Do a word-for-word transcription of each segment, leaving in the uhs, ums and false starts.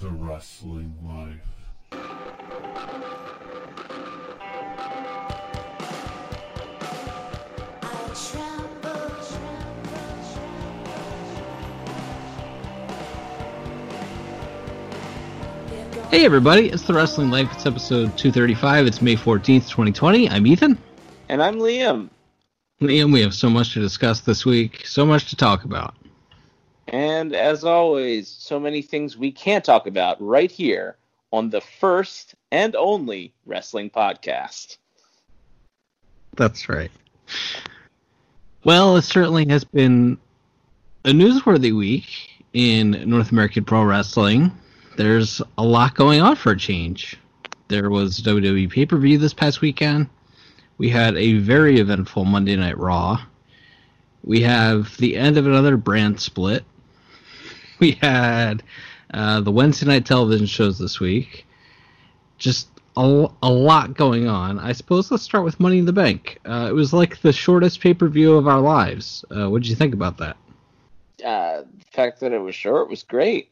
The Wrestling Life. Hey everybody, it's The Wrestling Life. It's episode two thirty-five. It's May fourteenth, twenty twenty. I'm Ethan. And I'm Liam. Liam, we have so much to discuss this week. So much to talk about. And as always, so many things we can't talk about right here on the first and only wrestling podcast. That's right. Well, it certainly has been a newsworthy week in North American pro wrestling. There's a lot going on for a change. There was W W E pay-per-view this past weekend. We had a very eventful Monday Night Raw. We have the end of another brand split. We had uh, the Wednesday night television shows this week. Just a, a lot going on. I suppose let's start with Money in the Bank. Uh, it was like the shortest pay-per-view of our lives. Uh, what did you think about that? Uh, the fact that it was short was great.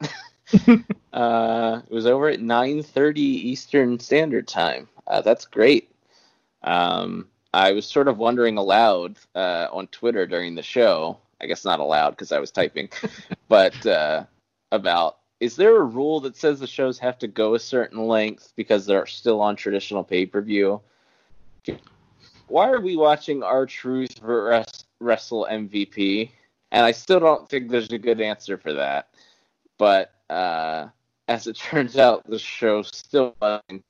uh, it was over at nine thirty Eastern Standard Time. Uh, that's great. Um, I was sort of wondering aloud uh, on Twitter during the show. I guess not aloud because I was typing. but uh, about, is there a rule that says the shows have to go a certain length because they're still on traditional pay-per-view? Why are we watching R-Truth wrestle M V P? And I still don't think there's a good answer for that. But uh, as it turns out, the show still wasn't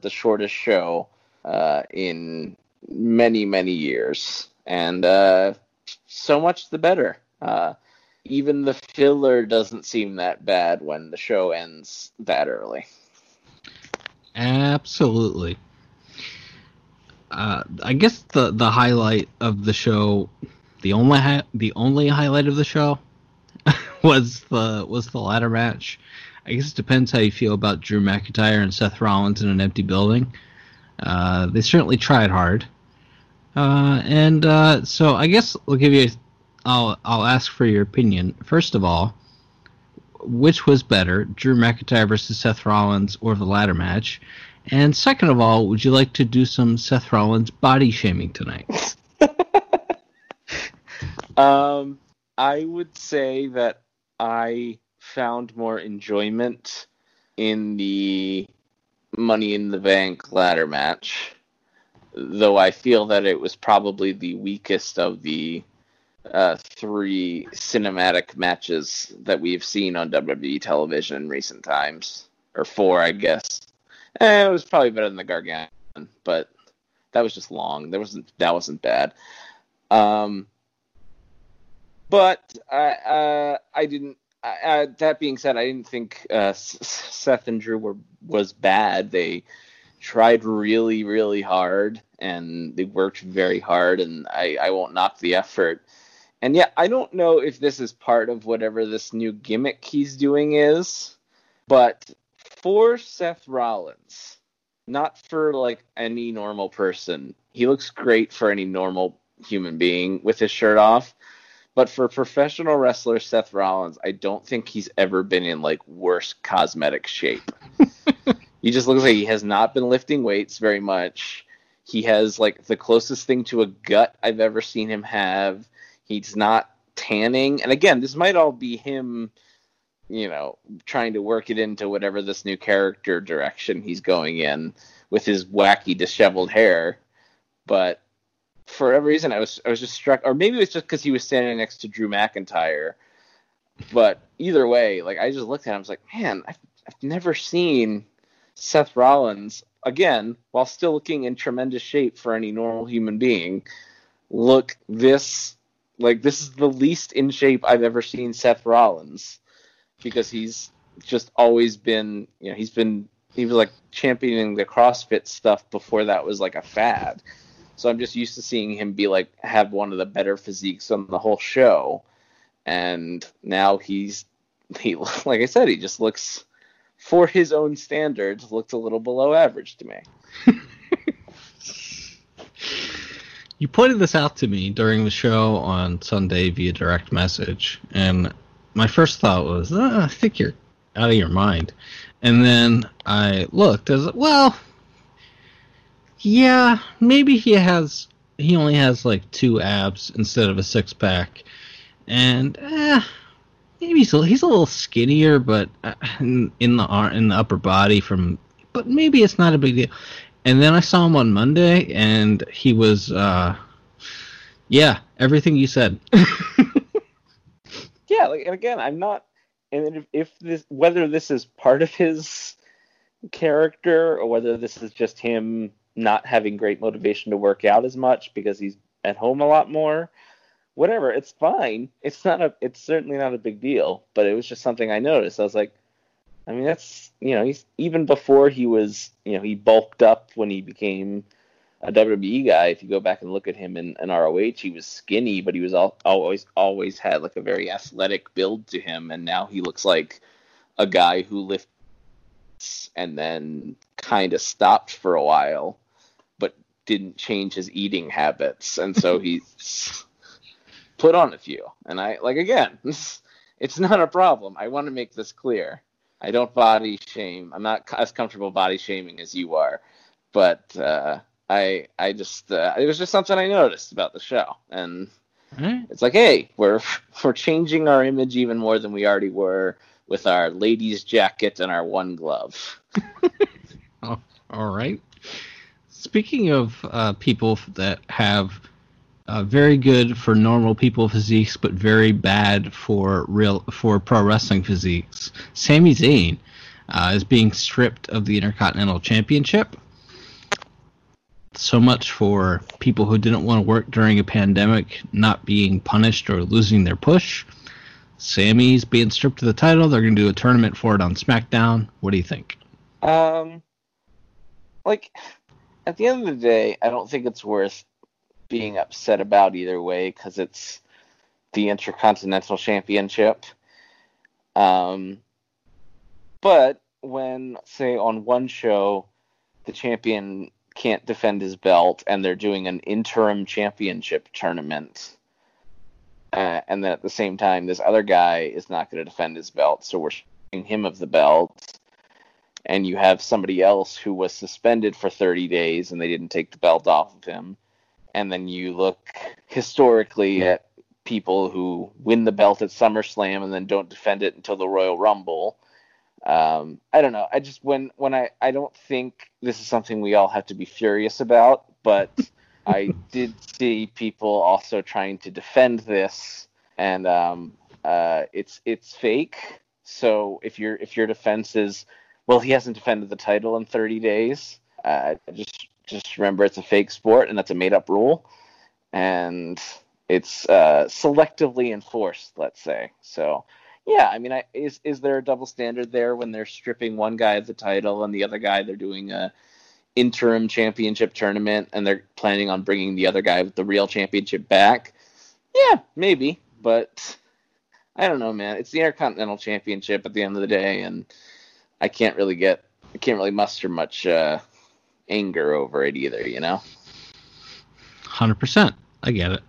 the shortest show uh, in many, many years. And uh, so much the better. Uh, even the filler doesn't seem that bad when the show ends that early. Absolutely. Uh, I guess the, the highlight of the show, the only hi- the only highlight of the show... was the was the ladder match. I guess it depends how you feel about Drew McIntyre and Seth Rollins in an empty building. Uh, they certainly tried hard. Uh, and uh, so I guess we'll give you... I'll, I'll ask for your opinion. First of all, which was better, Drew McIntyre versus Seth Rollins or the ladder match? And second of all, would you like to do some Seth Rollins body shaming tonight? um... I would say that I found more enjoyment in the Money in the Bank ladder match, though I feel that it was probably the weakest of the uh, three cinematic matches that we've seen on W W E television in recent times. Or four, I guess. Eh, it was probably better than the Gargano, but that was just long. There wasn't, that wasn't bad. Um... But I, uh, I didn't. I, I, that being said, I didn't think uh, S- Seth and Drew were was bad. They tried really, really hard, and they worked very hard. And I, I won't knock the effort. And yeah, I don't know if this is part of whatever this new gimmick he's doing is, but for Seth Rollins, not for like any normal person. He looks great for any normal human being with his shirt off. But for professional wrestler Seth Rollins, I don't think he's ever been in, like, worse cosmetic shape. He just looks like he has not been lifting weights very much. He has, like, the closest thing to a gut I've ever seen him have. He's not tanning. And, again, this might all be him, you know, trying to work it into whatever this new character direction he's going in with his wacky, disheveled hair. But... for every reason, I was I was just struck, or maybe it was just because he was standing next to Drew McIntyre. But either way, like I just looked at him, I was like, man, I've, I've never seen Seth Rollins again, while still looking in tremendous shape for any normal human being. Look, this like this is the least in shape I've ever seen Seth Rollins, because he's just always been, you know, he's been he was like championing the CrossFit stuff before that was like a fad. So I'm just used to seeing him be like, have one of the better physiques on the whole show. And now he's, he like I said, he just looks, for his own standards, looks a little below average to me. You pointed this out to me during the show on Sunday via direct message. And my first thought was, oh, I think you're out of your mind. And then I looked, I was like, well, yeah, maybe he has, he only has like two abs instead of a six pack, and eh, maybe he's a, he's a little skinnier, but in, in the in the upper body from, but maybe it's not a big deal. And then I saw him on Monday, and he was, uh, yeah, everything you said. Yeah, like, and again, I'm not, and if, if this, whether this is part of his character or whether this is just him not having great motivation to work out as much because he's at home a lot more, whatever, it's fine. It's not a, it's certainly not a big deal, but it was just something I noticed. I was like, I mean, that's, you know, he's, even before he was, you know, he bulked up when he became a W W E guy. If you go back and look at him in, in R O H, he was skinny, but he was all, always, always had like a very athletic build to him. And now he looks like a guy who lifts and then kind of stopped for a while, but didn't change his eating habits. And so he's put on a few. And I, like, again, it's not a problem. I want to make this clear. I don't body shame. I'm not as comfortable body shaming as you are, but uh, I I just uh, it was just something I noticed about the show, and right. It's like, hey, we're we're changing our image even more than we already were with our ladies' jacket and our one glove. Oh, all right. Speaking of uh, people that have uh, very good for normal people physiques, but very bad for real for pro wrestling physiques, Sami Zayn uh, is being stripped of the Intercontinental Championship. So much for people who didn't want to work during a pandemic not being punished or losing their push. Sami's being stripped of the title. They're going to do a tournament for it on SmackDown. What do you think? Um, like, at the end of the day, I don't think it's worth being upset about either way, because it's the Intercontinental Championship. Um, but when, say, on one show, the champion can't defend his belt and they're doing an interim championship tournament, uh, and then at the same time this other guy is not going to defend his belt, so we're stripping him of the belt, and you have somebody else who was suspended for thirty days and they didn't take the belt off of him. And then you look historically at people who win the belt at SummerSlam and then don't defend it until the Royal Rumble. Um, I don't know. I just, when, when I, I don't think this is something we all have to be furious about, but I did see people also trying to defend this, and, um, uh, it's, it's fake. So if you're, if your defense is, well, he hasn't defended the title in thirty days, uh, just, just remember it's a fake sport and that's a made up rule, and it's, uh, selectively enforced, let's say. So, yeah, I mean, I, is is there a double standard there when they're stripping one guy of the title and the other guy, they're doing a interim championship tournament and they're planning on bringing the other guy with the real championship back? Yeah, maybe, but I don't know, man. It's the Intercontinental Championship at the end of the day, and I can't really get, I can't really muster much uh, anger over it either, you know? one hundred percent. I get it.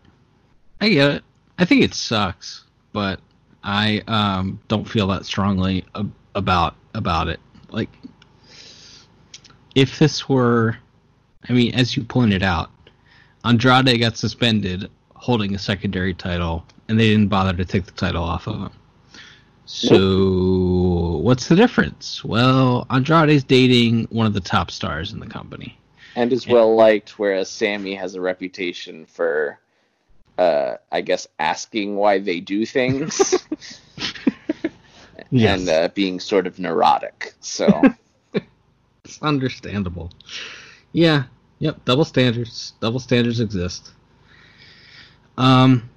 I get it. I think it sucks, but I um, don't feel that strongly ab- about about it. Like, if this were, I mean, as you pointed out, Andrade got suspended holding a secondary title, and they didn't bother to take the title off of him. So, nope. What's the difference? Well, Andrade's dating one of the top stars in the company, and is and- well liked, whereas Sami has a reputation for, Uh, I guess, asking why they do things yes. and uh, being sort of neurotic. So it's understandable. Yeah. Yep. Double standards. Double standards exist. Um,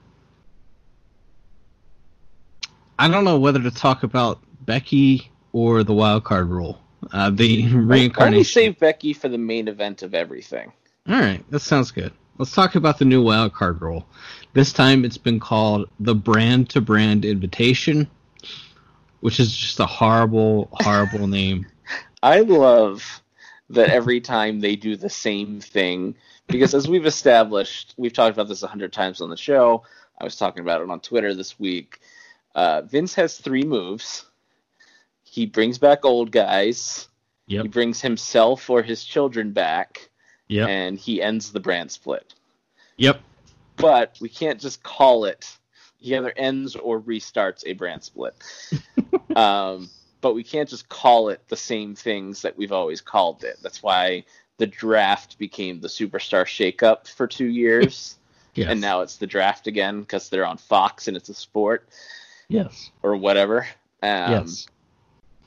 I don't know whether to talk about Becky or the Wild Card Rule. Uh, the reincarnation. Why don't we save Becky for the main event of everything? All right. That sounds good. Let's talk about the new Wild Card Rule. This time it's been called the brand-to-brand invitation, which is just a horrible, horrible name. I love that every time they do the same thing, because as we've established, we've talked about this a hundred times on the show. I was talking about it on Twitter this week. Uh, Vince has three moves. He brings back old guys. Yep. He brings himself or his children back. Yep. And he ends the brand split. Yep. But we can't just call it. He either ends or restarts a brand split. um, but we can't just call it the same things that we've always called it. That's why the draft became the Superstar Shakeup for two years. Yes. And now it's the draft again because they're on Fox and it's a sport. Yes. Or whatever. Um, yes.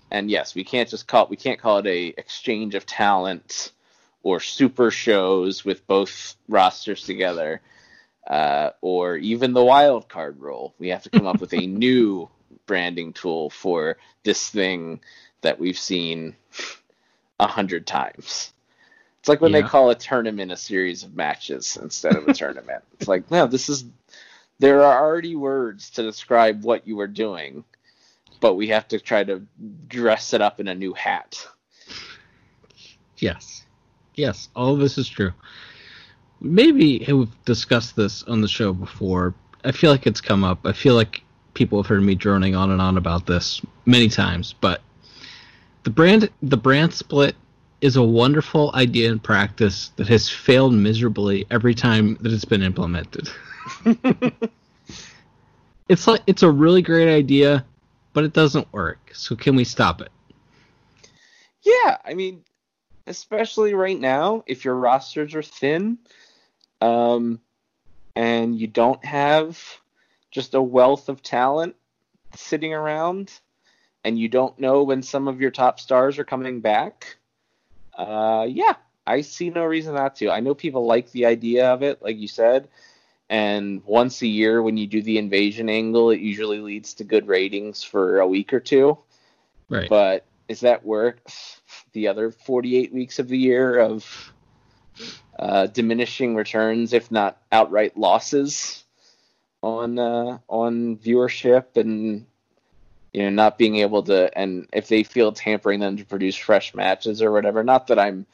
And yes, we can't just call it, we can't call it a exchange of talent or super shows with both rosters together, uh, or even the wild card rule. We have to come up with a new branding tool for this thing that we've seen a hundred times. It's like when yeah. they call a tournament a series of matches instead of a tournament. It's like, no, this is, there are already words to describe what you are doing, but we have to try to dress it up in a new hat. Yes. Yes, all of this is true. Maybe we've discussed this on the show before. I feel like it's come up. I feel like people have heard me droning on and on about this many times, but the brand the brand split is a wonderful idea and practice that has failed miserably every time that it's been implemented. It's like it's a really great idea, but it doesn't work. So can we stop it? Yeah, I mean, especially right now, if your rosters are thin, um, and you don't have just a wealth of talent sitting around, and you don't know when some of your top stars are coming back, uh, yeah, I see no reason not to. I know people like the idea of it, like you said, and once a year when you do the invasion angle, it usually leads to good ratings for a week or two. Right. But is that worth the other forty-eight weeks of the year of uh, diminishing returns, if not outright losses on uh, on viewership, and you know, not being able to, and if they feel it's hampering them to produce fresh matches or whatever. Not that I'm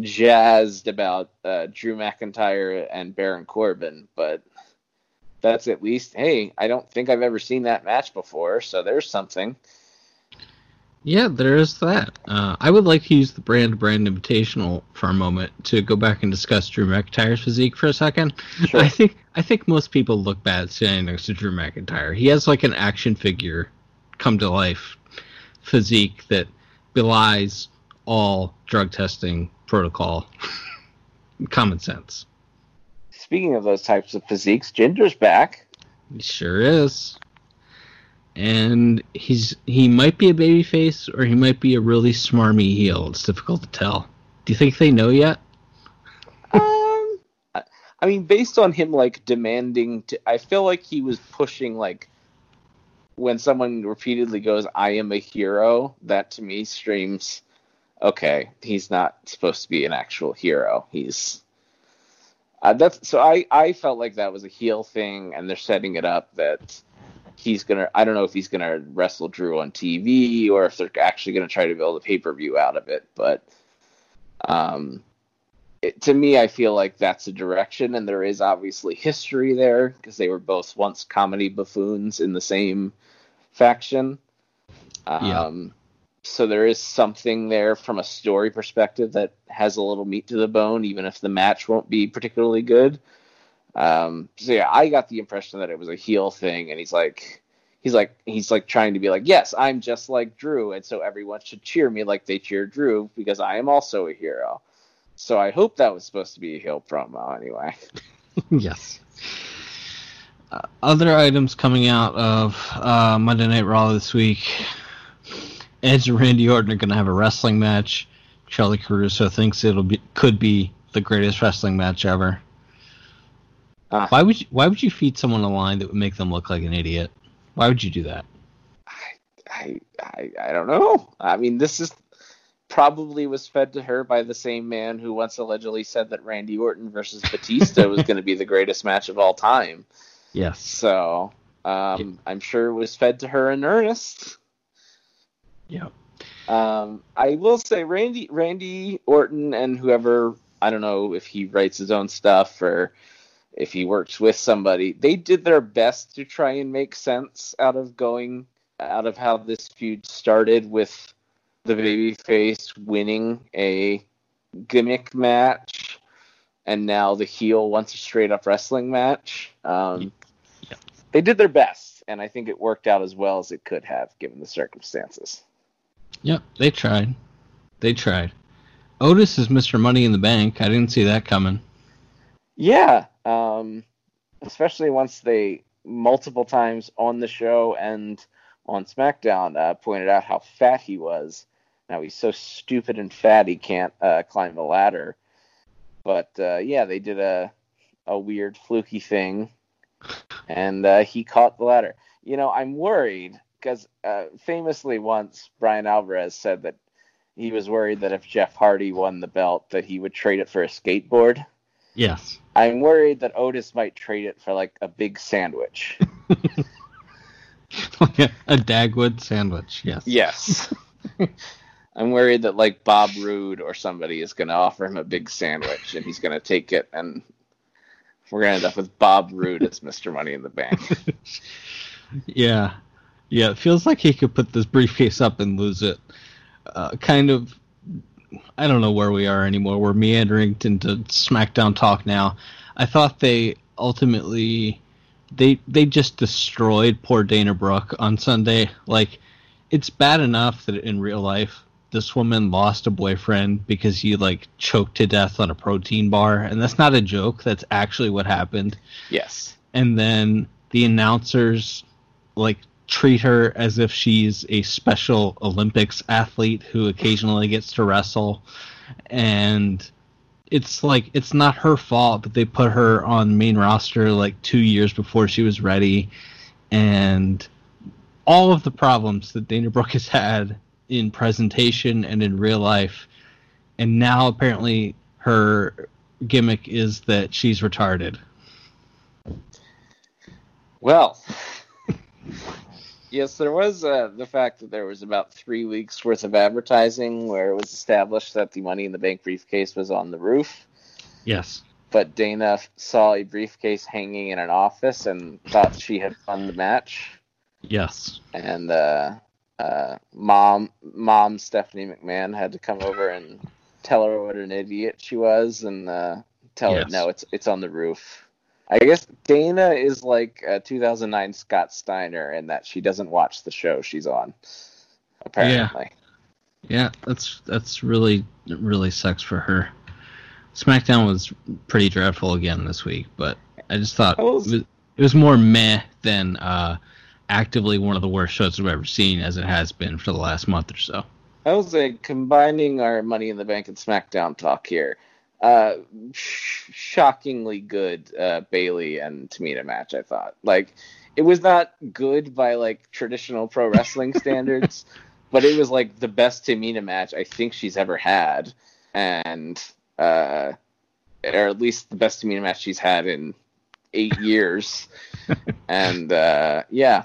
jazzed about uh, Drew McIntyre and Baron Corbin, but that's at least, hey, I don't think I've ever seen that match before, so there's something. Yeah, there is that. Uh, I would like to use the brand-to-brand invitational for a moment to go back and discuss Drew McIntyre's physique for a second. Sure. I think I think most people look bad standing next to Drew McIntyre. He has like an action figure come-to-life physique that belies all drug testing protocol common sense. Speaking of those types of physiques, Ginger's back. He sure is. And he's he might be a babyface, or he might be a really smarmy heel. It's difficult to tell. Do you think they know yet? um, I mean, based on him, like, demanding to, I feel like he was pushing, like, when someone repeatedly goes, I am a hero, that to me screams, okay, he's not supposed to be an actual hero. He's... Uh, that's, so I, I felt like that was a heel thing, and they're setting it up that he's going to, I don't know if he's going to wrestle Drew on T V or if they're actually going to try to build a pay-per-view out of it. But um, it, to me, I feel like that's a direction, and there is obviously history there because they were both once comedy buffoons in the same faction. Um, yeah. So there is something there from a story perspective that has a little meat to the bone, even if the match won't be particularly good. Um, so yeah, I got the impression that it was a heel thing, and he's like, he's like, he's like trying to be like, yes, I'm just like Drew, and so everyone should cheer me like they cheer Drew because I am also a hero. So I hope that was supposed to be a heel promo anyway. Yes. Uh, other items coming out of uh, Monday Night Raw this week: Edge and Randy Orton are going to have a wrestling match. Charlie Caruso thinks it'll be could be the greatest wrestling match ever. Uh, why would you, why would you feed someone a line that would make them look like an idiot? Why would you do that? I I I don't know. I mean, this is probably was fed to her by the same man who once allegedly said that Randy Orton versus Batista was going to be the greatest match of all time. Yes. So um, I'm sure it was fed to her in earnest. Yeah. Um, I will say Randy Randy Orton and whoever, I don't know if he writes his own stuff or if he works with somebody, they did their best to try and make sense out of going out of how this feud started with the babyface winning a gimmick match, and now the heel wants a straight-up wrestling match. Um, yeah. They did their best, and I think it worked out as well as it could have, given the circumstances. Yep, they tried. They tried. Otis is Mister Money in the Bank. I didn't see that coming. Yeah, um, especially once they, multiple times on the show and on SmackDown, uh, pointed out how fat he was. Now he's so stupid and fat he can't uh, climb the ladder. But, uh, yeah, they did a a weird, fluky thing, and uh, he caught the ladder. You know, I'm worried, because uh, famously once Brian Alvarez said that he was worried that if Jeff Hardy won the belt that he would trade it for a skateboard. Yes. I'm worried that Otis might trade it for, like, a big sandwich. Like a, a Dagwood sandwich, yes. Yes. I'm worried that, like, Bob Roode or somebody is going to offer him a big sandwich, and he's going to take it, and we're going to end up with Bob Roode as Mister Money in the Bank. Yeah. Yeah, it feels like he could put this briefcase up and lose it. Uh, kind of, I don't know where we are anymore. We're meandering into SmackDown talk now. I thought they ultimately... They they just destroyed poor Dana Brooke on Sunday. Like, it's bad enough that in real life, this woman lost a boyfriend because he, like, choked to death on a protein bar. And that's not a joke. That's actually what happened. Yes. And then the announcers, like, treat her as if she's a special Olympics athlete who occasionally gets to wrestle. And... It's like, it's not her fault, but they put her on main roster like two years before she was ready. And all of the problems that Dana Brooke has had in presentation and in real life. And now apparently her gimmick is that she's retarded. Well, yes, there was uh, the fact that there was about three weeks worth of advertising where it was established that the Money in the Bank briefcase was on the roof. Yes. But Dana saw a briefcase hanging in an office and thought she had won the match. Yes. And uh, uh, mom, mom Stephanie McMahon had to come over and tell her what an idiot she was and uh, tell yes. her, no, it's it's on the roof. I guess Dana is like a two thousand nine Scott Steiner in that she doesn't watch the show she's on, apparently. Yeah, yeah that's that's really, really sucks for her. SmackDown was pretty dreadful again this week, but I just thought I was, it, was, it was more meh than uh, actively one of the worst shows I've ever seen, as it has been for the last month or so. I was uh, combining our Money in the Bank and SmackDown talk here. Uh, sh- shockingly good uh, Bayley and Tamina match, I thought. Like, it was not good by, like, traditional pro wrestling standards, but it was, like, the best Tamina match I think she's ever had, and uh, or at least the best Tamina match she's had in eight years. And uh, yeah,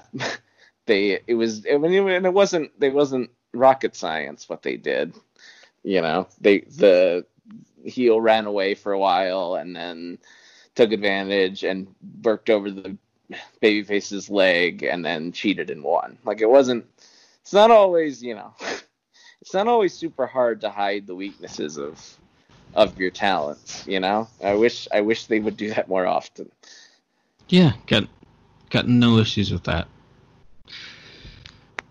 they it was I mean, and it wasn't they wasn't rocket science what they did. You know, they the heel ran away for a while and then took advantage and worked over the babyface's leg and then cheated and won. Like, it wasn't, it's not always, you know, it's not always super hard to hide the weaknesses of, of your talents, you know? I wish, I wish they would do that more often. Yeah, got, got no issues with that.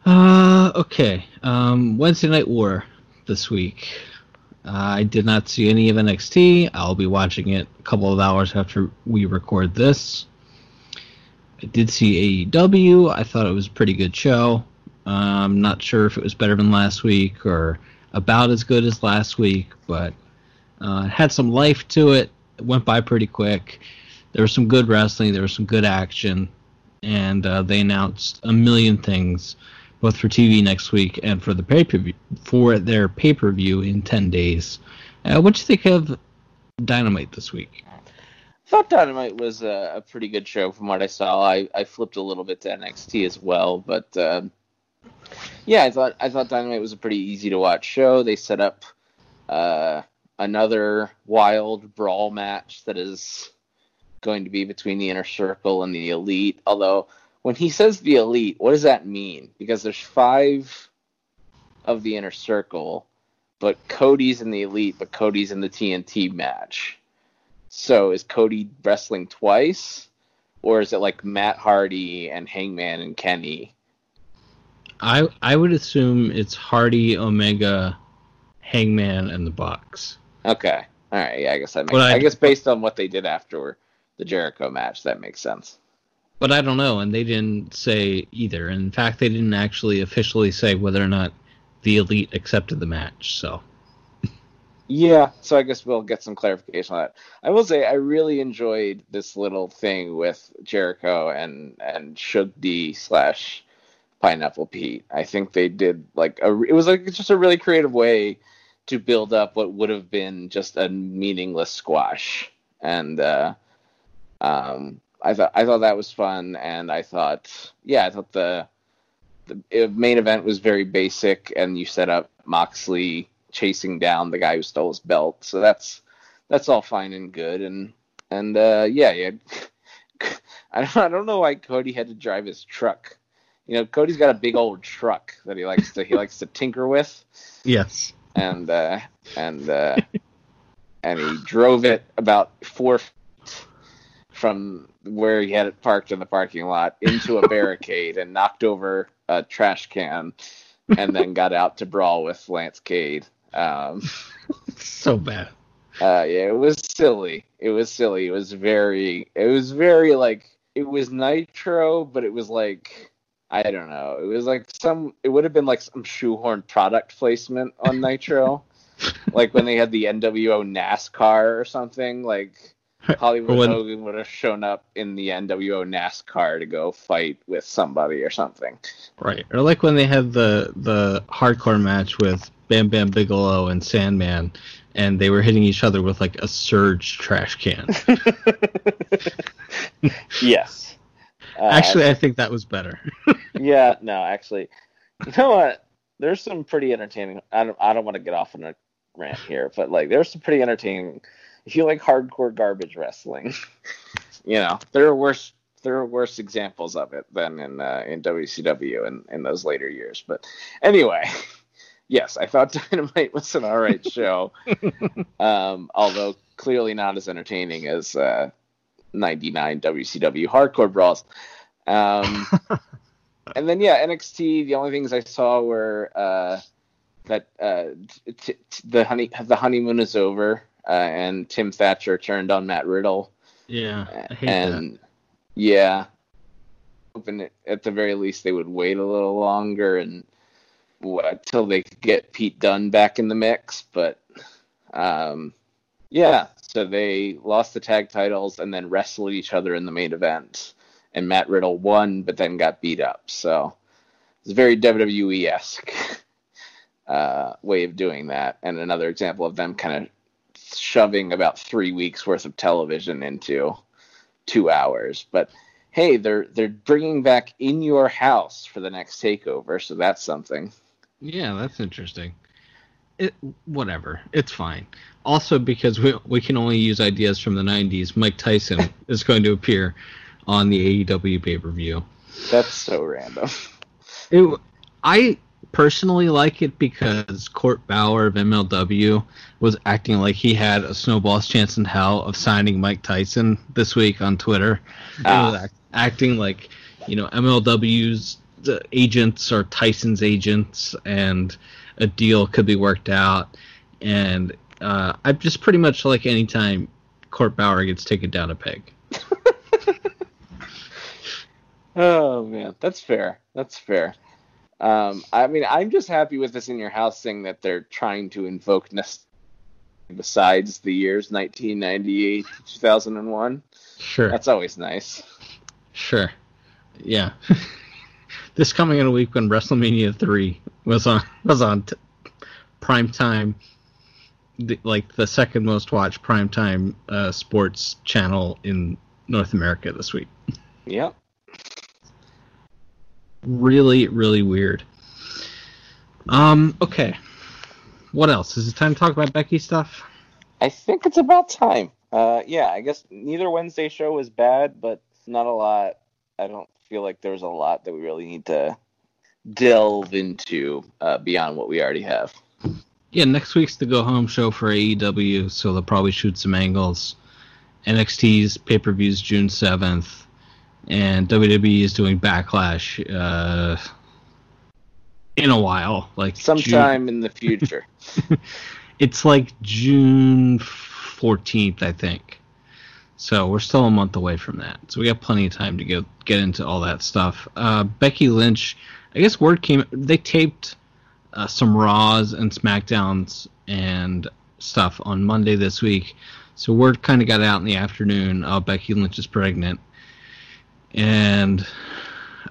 Uh, okay. Um, Wednesday Night War this week. Uh, I did not see any of N X T. I'll be watching it a couple of hours after we record this. I did see A E W. I thought it was a pretty good show. Uh, I'm not sure if it was better than last week or about as good as last week, but uh, it had some life to it. It went by pretty quick. There was some good wrestling. There was some good action. And uh, they announced a million things, both for T V next week and for the pay-per-view, for their pay-per-view in ten days. Uh, what do you think of Dynamite this week? I thought Dynamite was a, a pretty good show from what I saw. I, I flipped a little bit to N X T as well, but uh, yeah, I thought I thought Dynamite was a pretty easy-to-watch show. They set up uh, another wild brawl match that is going to be between the Inner Circle and the Elite, although when he says the elite, what does that mean? Because there's five of the Inner Circle, but Cody's in the elite, but Cody's in the T N T match. So is Cody wrestling twice, or is it like Matt Hardy and Hangman and Kenny? I I would assume it's Hardy, Omega, Hangman, and the Bucks. Okay, all right. Yeah, I guess that makes. I, I guess based on what they did after the Jericho match, that makes sense. But I don't know, and they didn't say either. In fact, they didn't actually officially say whether or not the elite accepted the match. So. Yeah, so I guess we'll get some clarification on that. I will say I really enjoyed this little thing with Jericho and and Shug D slash Pineapple Pete. I think they did like a. It was like just a really creative way to build up what would have been just a meaningless squash, and uh, um, I thought I thought that was fun, and I thought yeah, I thought the the main event was very basic, and you set up Moxley chasing down the guy who stole his belt, so that's that's all fine and good, and and uh yeah yeah I don't, I don't know why Cody had to drive his truck. You know, Cody's got a big old truck that he likes to he likes to tinker with. Yes. And uh and uh and he drove it about four feet from where he had it parked in the parking lot into a barricade and knocked over a trash can, and then got out to brawl with Lance Cade. Um, so bad. Uh, yeah, it was silly. It was silly. It was very. It was very like it was Nitro, but it was like I don't know. It was like some. It would have been like some shoehorned product placement on Nitro, like when they had the N W O NASCAR or something. Like Hollywood when... Hogan would have shown up in the N W O NASCAR to go fight with somebody or something. Right. Or like when they had the the hardcore match with Bam Bam Bigelow and Sandman, and they were hitting each other with like a Surge trash can. Yes. Uh, actually, I think that was better. Yeah, no, actually. You know what? There's some pretty entertaining... I don't, I don't want to get off on a rant here, but like there's some pretty entertaining... If you like hardcore garbage wrestling, you know there are worse there are worse examples of it than in uh, in W C W in, in those later years. But anyway, yes, I thought Dynamite was an all right show, um, although clearly not as entertaining as uh, ninety-nine W C W hardcore brawls. Um, and then yeah, N X T. The only things I saw were uh, that uh, t- t- the honey the honeymoon is over. Uh, and Tim Thatcher turned on Matt Riddle. Yeah, I hate and that. Yeah, hoping at the very least they would wait a little longer and until they could get Pete Dunne back in the mix. But um, yeah, so they lost the tag titles and then wrestled each other in the main event. And Matt Riddle won, but then got beat up. So it's very W W E-esque uh, way of doing that, and another example of them kind of shoving about three weeks worth of television into two hours. But hey, they're they're bringing back In Your House for the next takeover, so that's something. Yeah, that's interesting. It whatever, it's fine. Also, because we we can only use ideas from the nineties, Mike Tyson is going to appear on the A E W pay per view. That's so random. It I. personally like it because Court Bauer of M L W was acting like he had a snowball's chance in hell of signing Mike Tyson this week on Twitter. Ah. He was act- acting like, you know, M L W's uh, agents are Tyson's agents, and a deal could be worked out. And uh, I just pretty much like any time Court Bauer gets taken down a peg. Oh, man. That's fair. That's fair. Um, I mean, I'm just happy with this In Your House thing that they're trying to invoke nostalgia besides the years nineteen ninety-eight to two thousand one. Sure. That's always nice. Sure. Yeah. This coming in a week when WrestleMania three was on was on t- prime time, the, like the second most watched prime time uh, sports channel in North America this week. Yep. Really, really weird. Um, okay. What else? Is it time to talk about Becky stuff? I think it's about time. Uh, yeah, I guess neither Wednesday show was bad, but not a lot. I don't feel like there's a lot that we really need to delve into uh, beyond what we already have. Yeah, next week's the go-home show for A E W, so they'll probably shoot some angles. N X T's pay-per-view's June seventh, and W W E is doing Backlash uh, in a while. like Sometime June... in the future. It's like June fourteenth, I think. So we're still a month away from that. So we got plenty of time to go, get into all that stuff. Uh, Becky Lynch, I guess word came... They taped... Uh, some Raws and SmackDowns and stuff on Monday this week. So word kind of got out in the afternoon. Uh, Becky Lynch is pregnant. And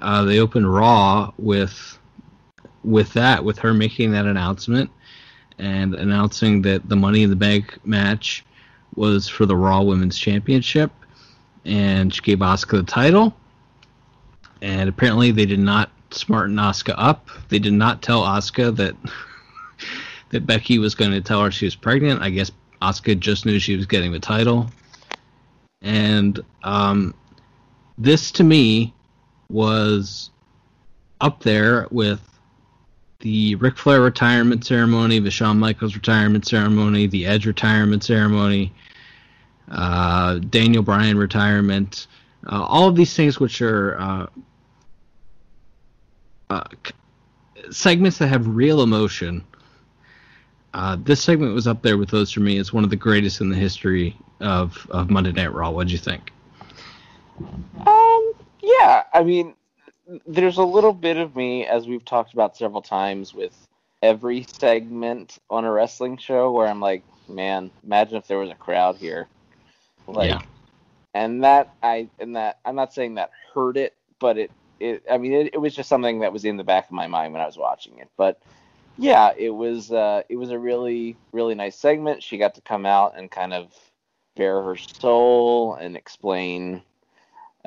uh, they opened Raw with with that, with her making that announcement and announcing that the Money in the Bank match was for the Raw Women's Championship. And she gave Asuka the title. And apparently they did not smarten Asuka up. They did not tell Asuka that that Becky was going to tell her she was pregnant. I guess Asuka just knew she was getting the title. And um, this, to me, was up there with the Ric Flair retirement ceremony, the Shawn Michaels retirement ceremony, the Edge retirement ceremony, uh, Daniel Bryan retirement, uh, all of these things which are... Uh, Uh, segments that have real emotion. Uh, this segment was up there with those for me. It's one of the greatest in the history of, of Monday Night Raw. What'd you think? Um, yeah, I mean, there's a little bit of me, as we've talked about several times with every segment on a wrestling show, where I'm like, man, imagine if there was a crowd here. Like, yeah. And that, I, and that, I'm not saying that hurt it, but it, It, I mean, it, it was just something that was in the back of my mind when I was watching it. But, yeah, it was uh, it was a really, really nice segment. She got to come out and kind of bare her soul and explain,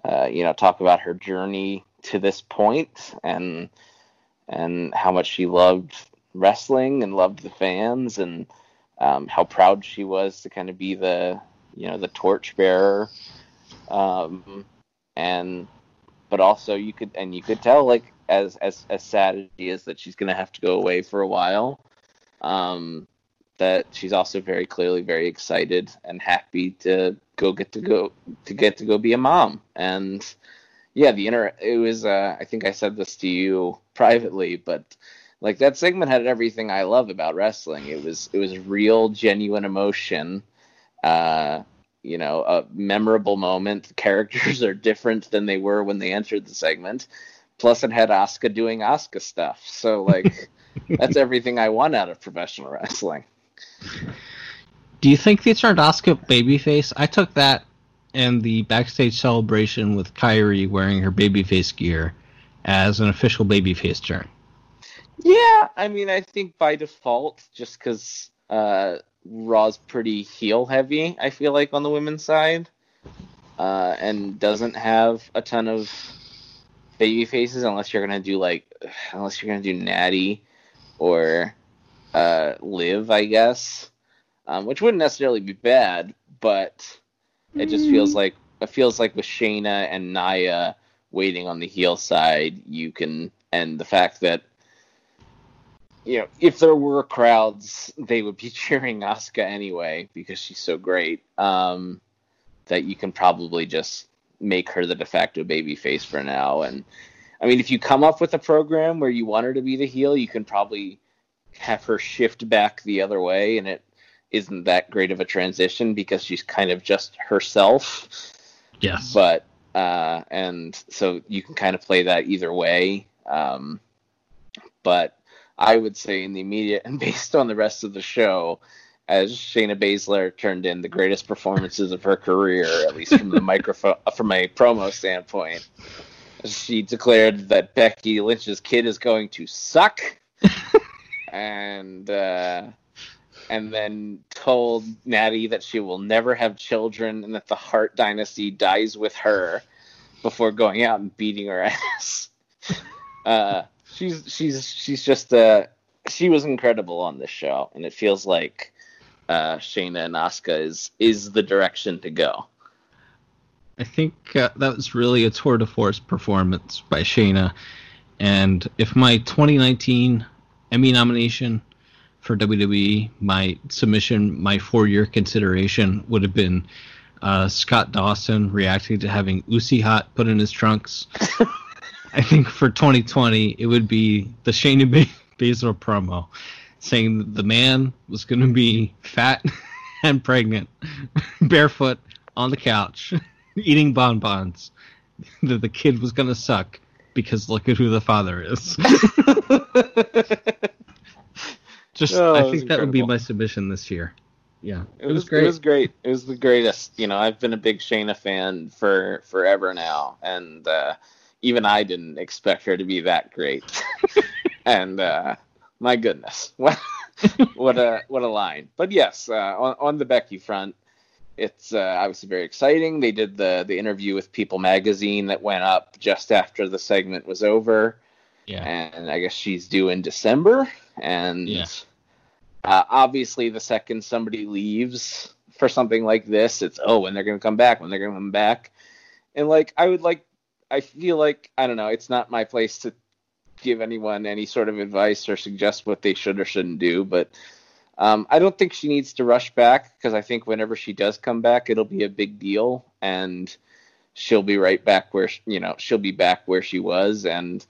uh, you know, talk about her journey to this point and and how much she loved wrestling and loved the fans and um, how proud she was to kind of be the, you know, the torchbearer. Um, and... But also, you could and you could tell, like, as as, as sad as she is that she's going to have to go away for a while, um, that she's also very clearly very excited and happy to go get to go to get to go be a mom. And yeah, the inter it was. Uh, I think I said this to you privately, but like that segment had everything I love about wrestling. It was it was real, genuine emotion. Uh, You know, a memorable moment. Characters are different than they were when they entered the segment. Plus, it had Asuka doing Asuka stuff. So, like, that's everything I want out of professional wrestling. Do you think they turned Asuka babyface? I took that and the backstage celebration with Kairi wearing her babyface gear as an official babyface turn. Yeah, I mean, I think by default, just because... Uh, Raw's pretty heel heavy, I feel like, on the women's side, uh, and doesn't have a ton of baby faces unless you're gonna do like unless you're gonna do Natty or uh, Liv, I guess, um, which wouldn't necessarily be bad, but it just feels like it feels like with Shayna and Nia waiting on the heel side, you can and the fact that. You know, if there were crowds, they would be cheering Asuka anyway because she's so great. Um, that you can probably just make her the de facto babyface for now. And I mean, if you come up with a program where you want her to be the heel, you can probably have her shift back the other way, and it isn't that great of a transition because she's kind of just herself. Yes. But uh, and so you can kind of play that either way. Um, but. I would say in the immediate and based on the rest of the show, as Shayna Baszler turned in the greatest performances of her career, at least from the microphone, from a promo standpoint, she declared that Becky Lynch's kid is going to suck, and uh, and then told Natty that she will never have children and that the Hart Dynasty dies with her before going out and beating her ass. Uh, She's she's she's just uh she was incredible on this show, and it feels like uh, Shayna and Asuka is is the direction to go. I think uh, that was really a tour de force performance by Shayna. And if my twenty nineteen Emmy nomination for W W E, my submission, my four-year consideration would have been uh, Scott Dawson reacting to having Uzi Hot put in his trunks. I think for twenty twenty, it would be the Shayna Baszler promo saying that the man was going to be fat and pregnant, barefoot on the couch, eating bonbons, that the kid was going to suck because look at who the father is. Just, oh, I think that would be my submission this year. Yeah, it, it was, was great. It was great. It was the greatest. You know, I've been a big Shayna fan for forever now, and uh, even I didn't expect her to be that great. And uh, my goodness, what, what a what a line! But yes, uh, on on the Becky front, it's uh, obviously very exciting. They did the the interview with People Magazine that went up just after the segment was over. Yeah, and I guess she's due in December, and. Yeah. Uh, obviously, the second somebody leaves for something like this, it's, oh, when they're going to come back, when they're going to come back. And, like, I would like, I feel like, I don't know, it's not my place to give anyone any sort of advice or suggest what they should or shouldn't do. But um, I don't think she needs to rush back, because I think whenever she does come back, it'll be a big deal. And she'll be right back where, you know, she'll be back where she was. And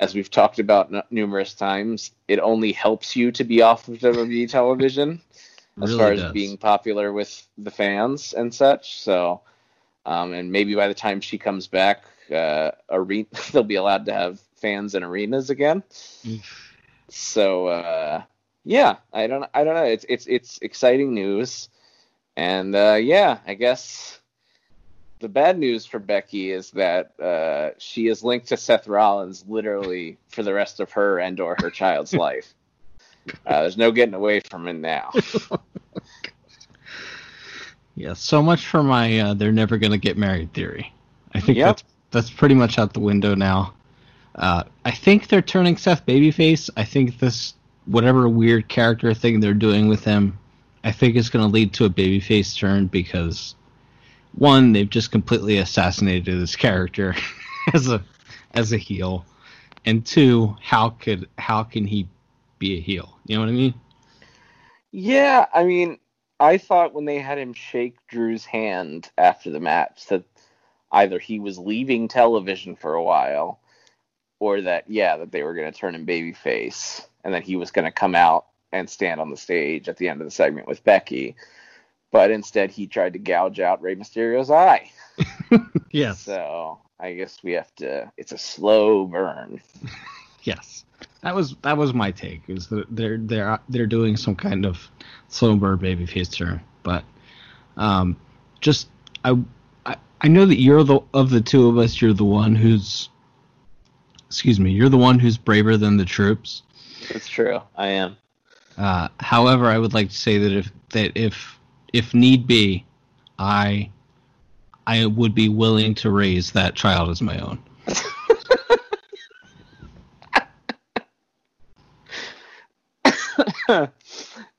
as we've talked about n- numerous times, it only helps you to be off of W W E television as really far does. as being popular with the fans and such. So, um, and maybe by the time she comes back, uh, are- they'll be allowed to have fans in arenas again. So, uh, yeah, I don't, I don't know. It's, it's, it's exciting news. And, uh, yeah, I guess the bad news for Becky is that uh, she is linked to Seth Rollins literally for the rest of her and or her child's life. Uh, there's no getting away from it now. Yeah, so much for my uh, they're never going to get married theory. I think yep. that's, that's pretty much out the window now. Uh, I think they're turning Seth babyface. I think this, whatever weird character thing they're doing with him, I think it's going to lead to a babyface turn because... One, they've just completely assassinated his character as a as a heel, and two, how could how can he be a heel? You know what I mean? Yeah, I mean, I thought when they had him shake Drew's hand after the match that either he was leaving television for a while, or that yeah, that they were going to turn him babyface, and that he was going to come out and stand on the stage at the end of the segment with Becky. But instead, he tried to gouge out Rey Mysterio's eye. Yes. So I guess we have to. It's a slow burn. Yes, that was that was my take. Is that they're they're they're doing some kind of slow burn babyface turn. But um, just I, I I know that you're the of the two of us. You're the one who's excuse me. You're the one who's braver than the troops. That's true. I am. Uh, however, I would like to say that if that if If need be, I I would be willing to raise that child as my own.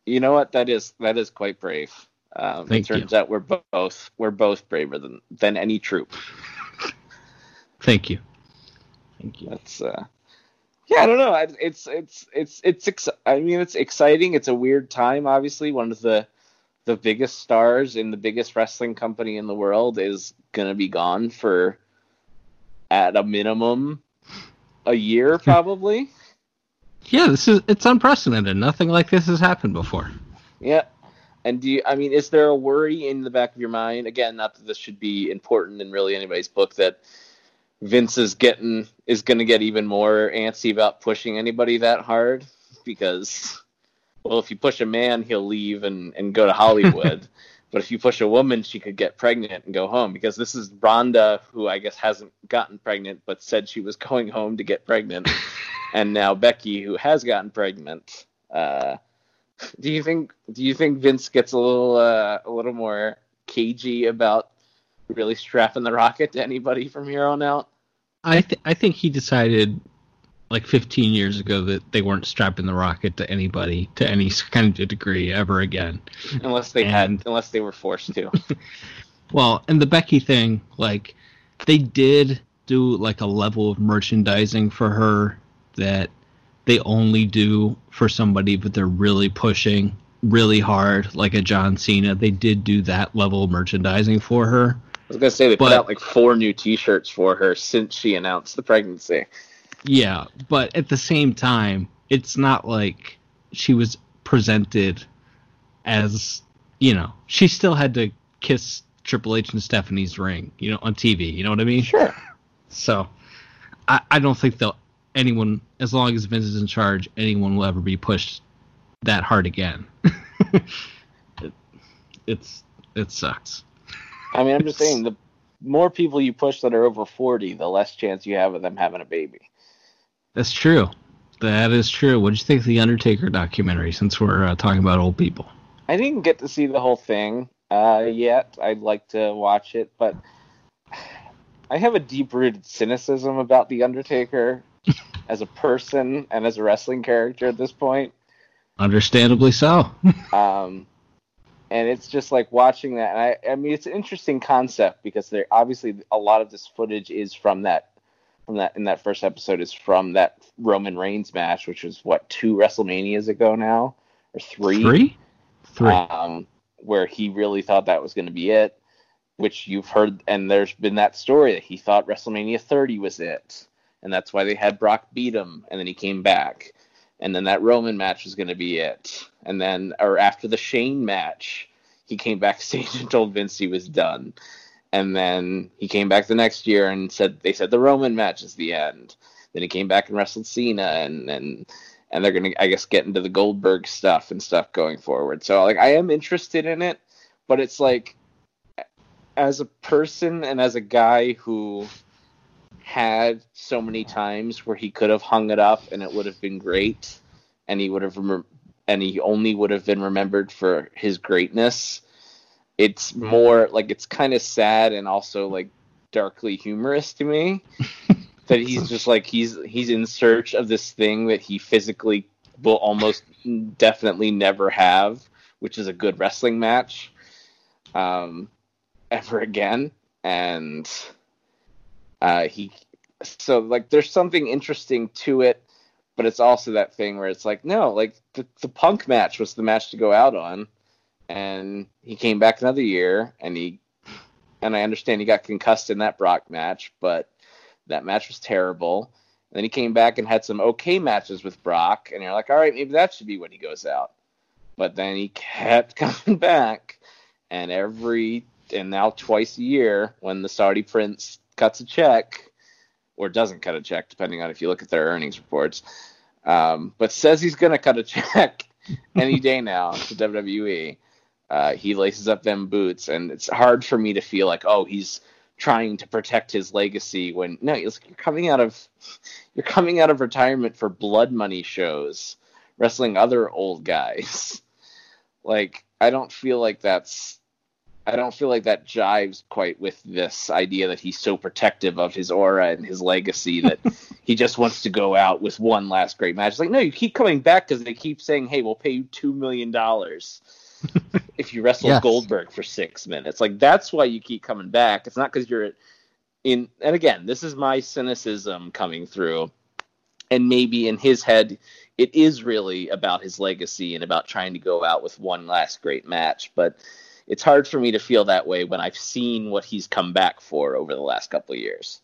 You know what? That is that is quite brave. Um, Thank it turns you. out we're both we're both braver than, than any troop. Thank you. Thank you. That's uh, yeah. I don't know. It's it's it's it's it's. I mean, it's exciting. It's a weird time. Obviously, one of the The biggest stars in the biggest wrestling company in the world is going to be gone for, at a minimum, a year probably. Yeah, this is it's unprecedented. Nothing like this has happened before. Yeah, and do you, I mean, is there a worry in the back of your mind? Again, not that this should be important in really anybody's book. That Vince is getting is going to get even more antsy about pushing anybody that hard because. Well, if you push a man, he'll leave and, and go to Hollywood. But if you push a woman, she could get pregnant and go home. Because this is Rhonda, who I guess hasn't gotten pregnant, but said she was going home to get pregnant. And now Becky, who has gotten pregnant. Uh, do you think do you think Vince gets a little uh, a little more cagey about really strapping the rocket to anybody from here on out? I th- I think he decided... like fifteen years ago that they weren't strapping the rocket to anybody to any kind of degree ever again. Unless they and, had, unless they were forced to. Well, and the Becky thing, like, they did do, like, a level of merchandising for her that they only do for somebody, but they're really pushing really hard, like a John Cena. They did do that level of merchandising for her. I was going to say, they but, put out, like, four new T-shirts for her since she announced the pregnancy. Yeah, but at the same time, it's not like she was presented as, you know, she still had to kiss Triple H and Stephanie's ring, you know, on T V, you know what I mean? Sure. So, I, I don't think they'll, anyone, as long as Vince is in charge, anyone will ever be pushed that hard again. it, it's, it sucks. I mean, I'm just saying, the more people you push that are over forty, the less chance you have of them having a baby. That's true. That is true. What did you think of the Undertaker documentary, since we're uh, talking about old people? I didn't get to see the whole thing uh, yet. I'd like to watch it, but I have a deep-rooted cynicism about the Undertaker as a person and as a wrestling character at this point. Understandably so. um, and it's just like watching that. And I, I mean, it's an interesting concept because there obviously a lot of this footage is from that. From that in that first episode is from that Roman Reigns match, which was what two WrestleManias ago now, or three, three, three, um, where he really thought that was going to be it. Which you've heard, and there's been that story that he thought WrestleMania thirty was it, and that's why they had Brock beat him, and then he came back, and then that Roman match was going to be it, and then or after the Shane match, he came backstage and told Vince he was done. And then he came back the next year and said they said the Roman match is the end. Then he came back and wrestled Cena, and and, and they're gonna I guess get into the Goldberg stuff and stuff going forward. So like I am interested in it, but it's like as a person and as a guy who had so many times where he could have hung it up and it would have been great, and he would have rem- and he only would have been remembered for his greatness. It's more like it's kind of sad and also like darkly humorous to me that he's just like he's he's in search of this thing that he physically will almost definitely never have, which is a good wrestling match um, ever again. And uh, he so like there's something interesting to it, but it's also that thing where it's like, no, like the, the Punk match was the match to go out on. And he came back another year, and he, and I understand he got concussed in that Brock match, but that match was terrible. And then he came back and had some okay matches with Brock, and you're like, all right, maybe that should be when he goes out. But then he kept coming back, and every, and now twice a year, when the Saudi prince cuts a check, or doesn't cut a check, depending on if you look at their earnings reports, um, but says he's going to cut a check any day now to W W E. Uh, he laces up them boots, and it's hard for me to feel like, oh, he's trying to protect his legacy. When no, you're coming out of you're coming out of retirement for blood money shows, wrestling other old guys. Like I don't feel like that's I don't feel like that jives quite with this idea that he's so protective of his aura and his legacy that he just wants to go out with one last great match. It's like no, you keep coming back because they keep saying, hey, we'll pay you two million dollars. If you wrestle yes. Goldberg for six minutes, like that's why you keep coming back. It's not because you're in. And again, this is my cynicism coming through. And maybe in his head, it is really about his legacy and about trying to go out with one last great match. But it's hard for me to feel that way when I've seen what he's come back for over the last couple of years.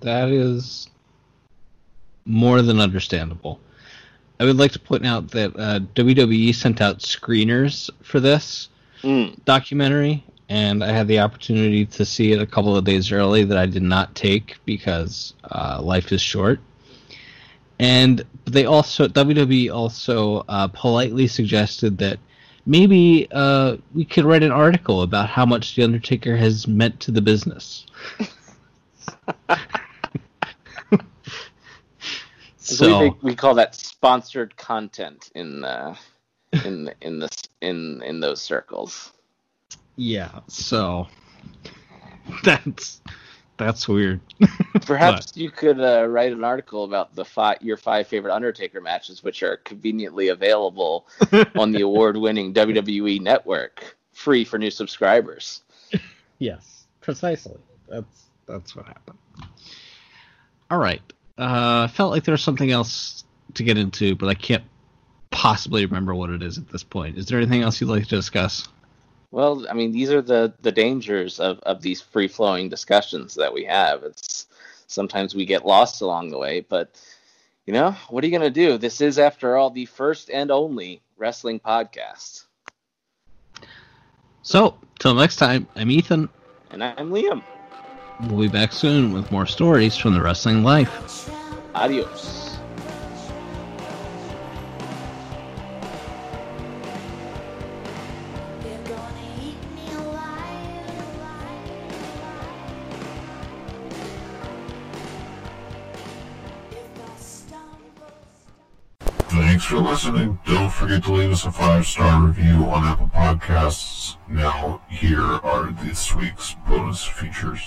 That is more than understandable. I would like to point out that uh, W W E sent out screeners for this mm. documentary, and I had the opportunity to see it a couple of days early that I did not take because uh, life is short. And they also W W E also uh, politely suggested that maybe uh, we could write an article about how much The Undertaker has meant to the business. So we, we call that sponsored content in the, in the, in the, in in those circles. Yeah, so that's that's weird. Perhaps but. you could uh, write an article about the five, your five favorite Undertaker matches, which are conveniently available on the award-winning W W E Network free for new subscribers. Yes, precisely. That's that's what happened. All right. Uh, I felt like there was something else to get into, but I can't possibly remember what it is at this point. Is there anything else you'd like to discuss? Well, I mean, these are the, the dangers of, of these free-flowing discussions that we have. It's sometimes we get lost along the way, but, you know, what are you going to do? This is, after all, the first and only wrestling podcast. So, till next time, I'm Ethan. And I'm Liam. We'll be back soon with more stories from the wrestling life. Adios. Thanks for listening. Don't forget to leave us a five-star review on Apple Podcasts. Now, here are this week's bonus features.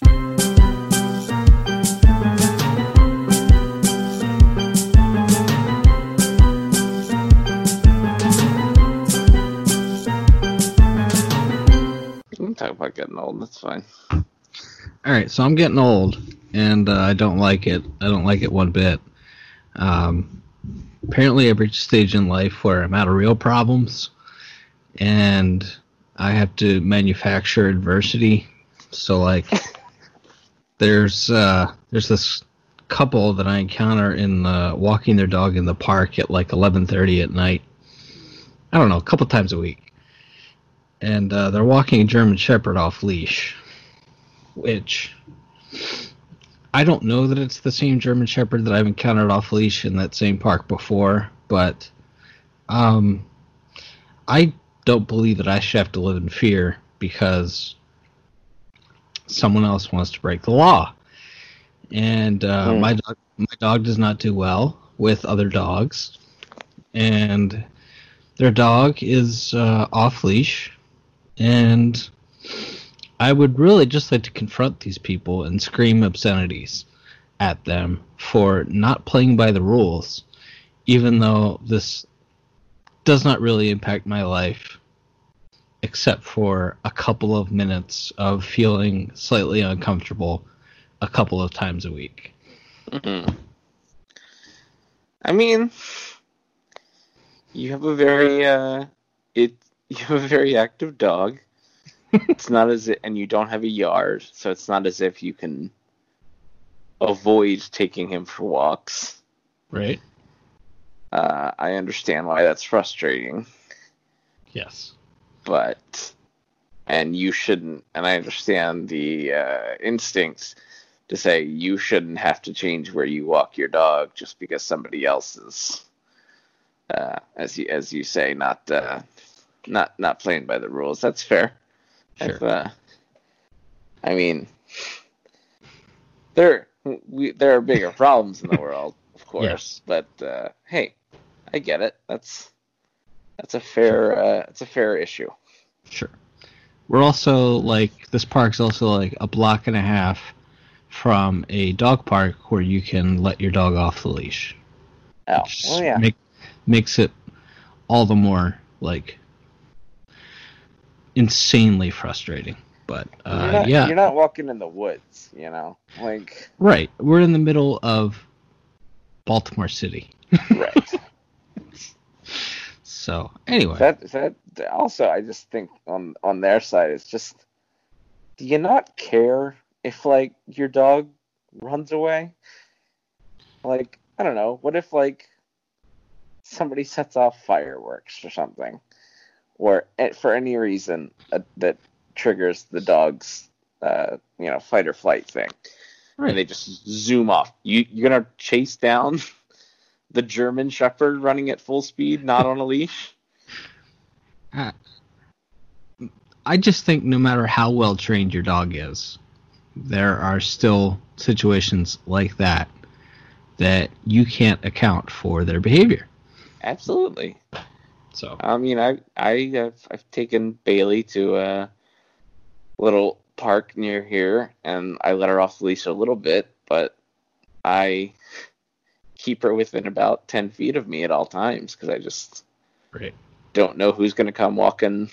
We can talk about getting old. That's fine. All right, so I'm getting old, and uh, I don't like it. I don't like it one bit. Um... Apparently, I've reached a stage in life where I'm out of real problems, and I have to manufacture adversity. So, like, there's uh, there's this couple that I encounter in uh, walking their dog in the park at like eleven thirty at night. I don't know, a couple times a week, and uh, they're walking a German Shepherd off leash, which. I don't know that it's the same German Shepherd that I've encountered off-leash in that same park before, but um, I don't believe that I should have to live in fear because someone else wants to break the law. And uh, mm. my, dog, my dog does not do well with other dogs, and their dog is uh, off-leash, and I would really just like to confront these people and scream obscenities at them for not playing by the rules, even though this does not really impact my life, except for a couple of minutes of feeling slightly uncomfortable a couple of times a week. Mm-hmm. I mean, you have a very uh, it you have a very active dog. It's not as if, and you don't have a yard, so it's not as if you can avoid taking him for walks. Right. Uh, I understand why that's frustrating. Yes. But, and you shouldn't, and I understand the uh, instincts to say you shouldn't have to change where you walk your dog just because somebody else is, uh, as you as you say, not uh, not not playing by the rules. That's fair. Sure. If, uh, I mean, there we there are bigger problems in the world, of course. Yeah. But uh, hey, I get it. That's that's a fair uh, it's a fair issue. Sure. We're also like this park's also like a block and a half from a dog park where you can let your dog off the leash. Oh, well, yeah. Make, makes it all the more like. Insanely frustrating, but uh, you're not, yeah, you're not walking in the woods, you know, like right. We're in the middle of Baltimore City, right? So anyway, that that also, I just think on on their side, it's just, do you not care if like your dog runs away? Like I don't know, what if like somebody sets off fireworks or something? Or for any reason uh, that triggers the dog's, uh, you know, fight or flight thing, right. And they just zoom off. You you're gonna chase down the German Shepherd running at full speed, not on a leash. Uh, I just think no matter how well trained your dog is, there are still situations like that that you can't account for their behavior. Absolutely. So I mean, I I have I've taken Bailey to a little park near here, and I let her off the leash a little bit, but I keep her within about ten feet of me at all times because I just right. don't know who's going to come walking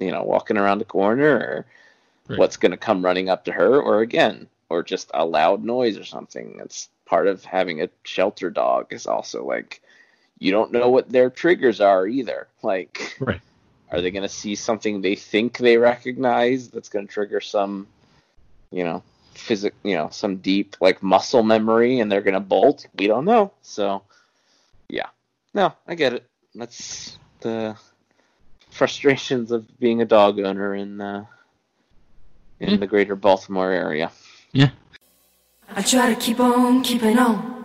you know, walking around the corner, or right. what's going to come running up to her, or again, or just a loud noise or something. It's part of having a shelter dog is also like, you don't know what their triggers are either. Like, right. are they going to see something they think they recognize that's going to trigger some, you know, physic, you know, some deep like muscle memory, and they're going to bolt? We don't know. So yeah, no, I get it. That's the frustrations of being a dog owner in uh, in mm. the greater Baltimore area. Yeah. I try to keep on keeping on.